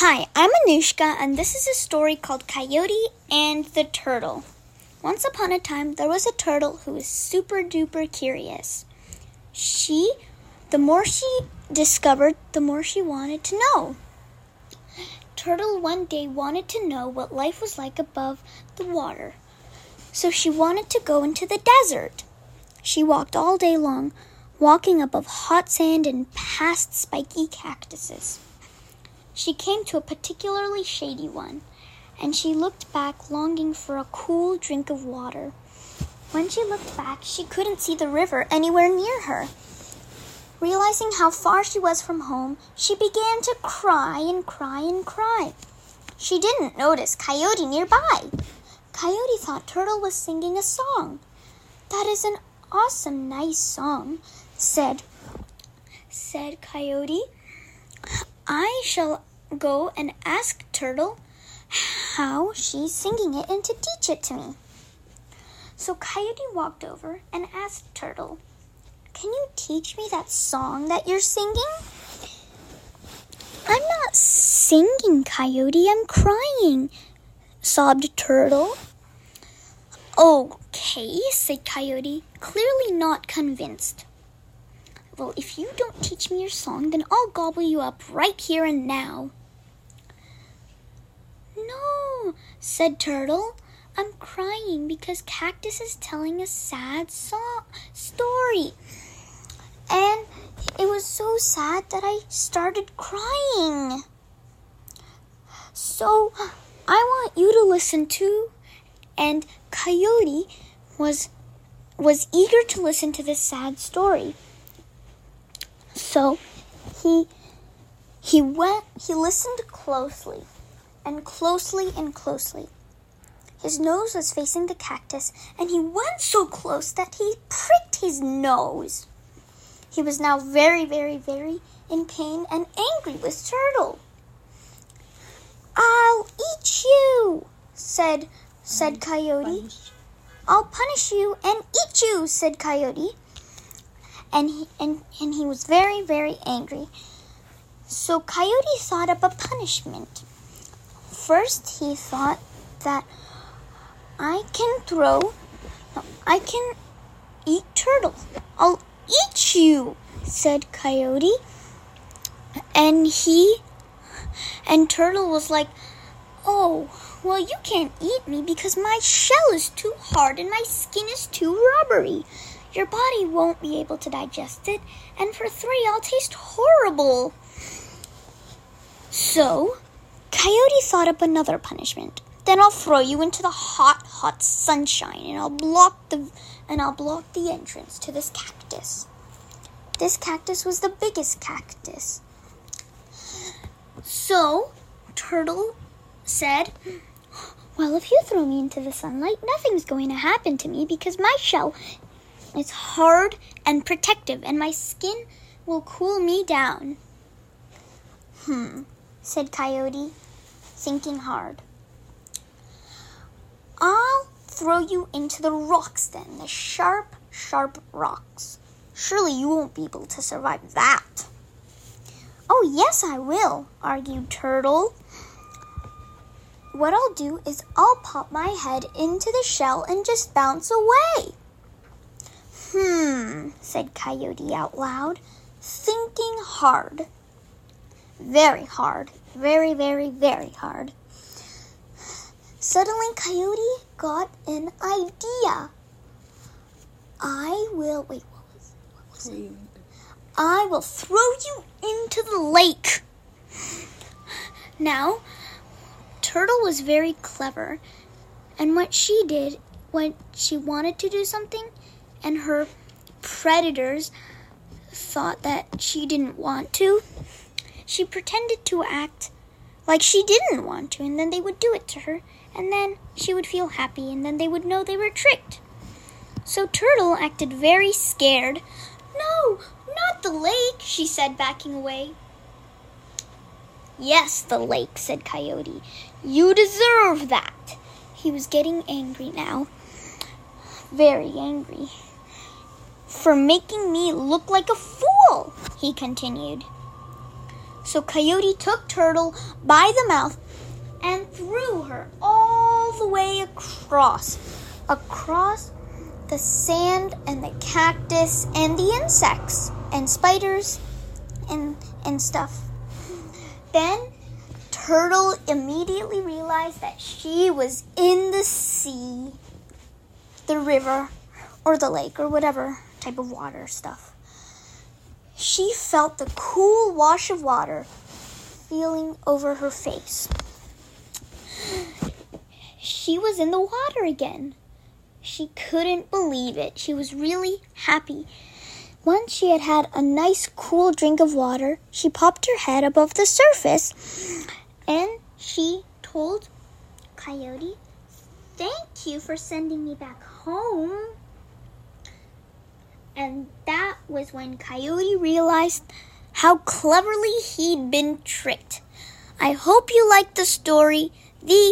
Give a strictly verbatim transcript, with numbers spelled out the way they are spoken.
Hi, I'm Anushka, and this is a story called Coyote and the Turtle. Once upon a time, there was a turtle who was super duper curious. She, the more she discovered, the more she wanted to know. Turtle one day wanted to know what life was like above the water. So she wanted to go into the desert. She walked all day long, walking above hot sand and past spiky cactuses. She came to a particularly shady one, and she looked back, longing for a cool drink of water. When she looked back, she couldn't see the river anywhere near her. Realizing how far she was from home, she began to cry and cry and cry. She didn't notice Coyote nearby. Coyote thought Turtle was singing a song. "That is an awesome, nice song," said, said Coyote. "I shall go and ask Turtle how she's singing it and to teach it to me." So Coyote walked over and asked Turtle, "Can you teach me that song that you're singing?" "I'm not singing, Coyote, I'm crying," sobbed Turtle. "Okay," said Coyote, clearly not convinced. "Well, if you don't teach me your song, then I'll gobble you up right here and now." "No," said Turtle. "I'm crying because Cactus is telling a sad so- story. And it was so sad that I started crying. So I want you to listen to." And Coyote was, was eager to listen to this sad story. So he he went he listened closely and closely and closely. His nose was facing the cactus, and he went so close that he pricked his nose. He was now very, very, very in pain and angry with Turtle. "I'll eat you," said said Coyote. "I'll punish you and eat you," said Coyote. And he, and, and he was very, very angry. So Coyote thought up a punishment. First, he thought that I can throw, no, I can eat Turtle. "I'll eat you," said Coyote. And he, and Turtle was like, "Oh, well, you can't eat me because my shell is too hard and my skin is too rubbery. Your body won't be able to digest it, and for three, I'll taste horrible." So, Coyote thought up another punishment. "Then I'll throw you into the hot, hot sunshine, and I'll block the and I'll block the entrance to this cactus." This cactus was the biggest cactus. So, Turtle said, "Well, if you throw me into the sunlight, nothing's going to happen to me because my shell it's hard and protective, and my skin will cool me down." Hmm, said Coyote, thinking hard. "I'll throw you into the rocks then, the sharp, sharp rocks. Surely you won't be able to survive that." "Oh, yes, I will," argued Turtle. "What I'll do is I'll pop my head into the shell and just bounce away." "Hmm," said Coyote out loud, thinking hard. Very hard. Very, very, very hard. Suddenly, Coyote got an idea. I will, wait, what was, what was it? "I will throw you into the lake." Now, Turtle was very clever, and what she did when she wanted to do something, and her predators thought that she didn't want to, she pretended to act like she didn't want to, and then they would do it to her, and then she would feel happy, and then they would know they were tricked. So Turtle acted very scared. "No, not the lake," she said, backing away. "Yes, the lake," said Coyote. "You deserve that." He was getting angry now. Very angry. "For making me look like a fool," he continued. So Coyote took Turtle by the mouth and threw her all the way across, across the sand and the cactus and the insects and spiders and, and stuff. Then Turtle immediately realized that she was in the sea, the river, or the lake, or whatever type of water stuff. She felt the cool wash of water feeling over her face. She was in the water again. She couldn't believe it. She was really happy. Once she had had a nice cool drink of water, she popped her head above the surface and she told Coyote, "Thank you for sending me back home." And that was when Coyote realized how cleverly he'd been tricked. I hope you liked the story. The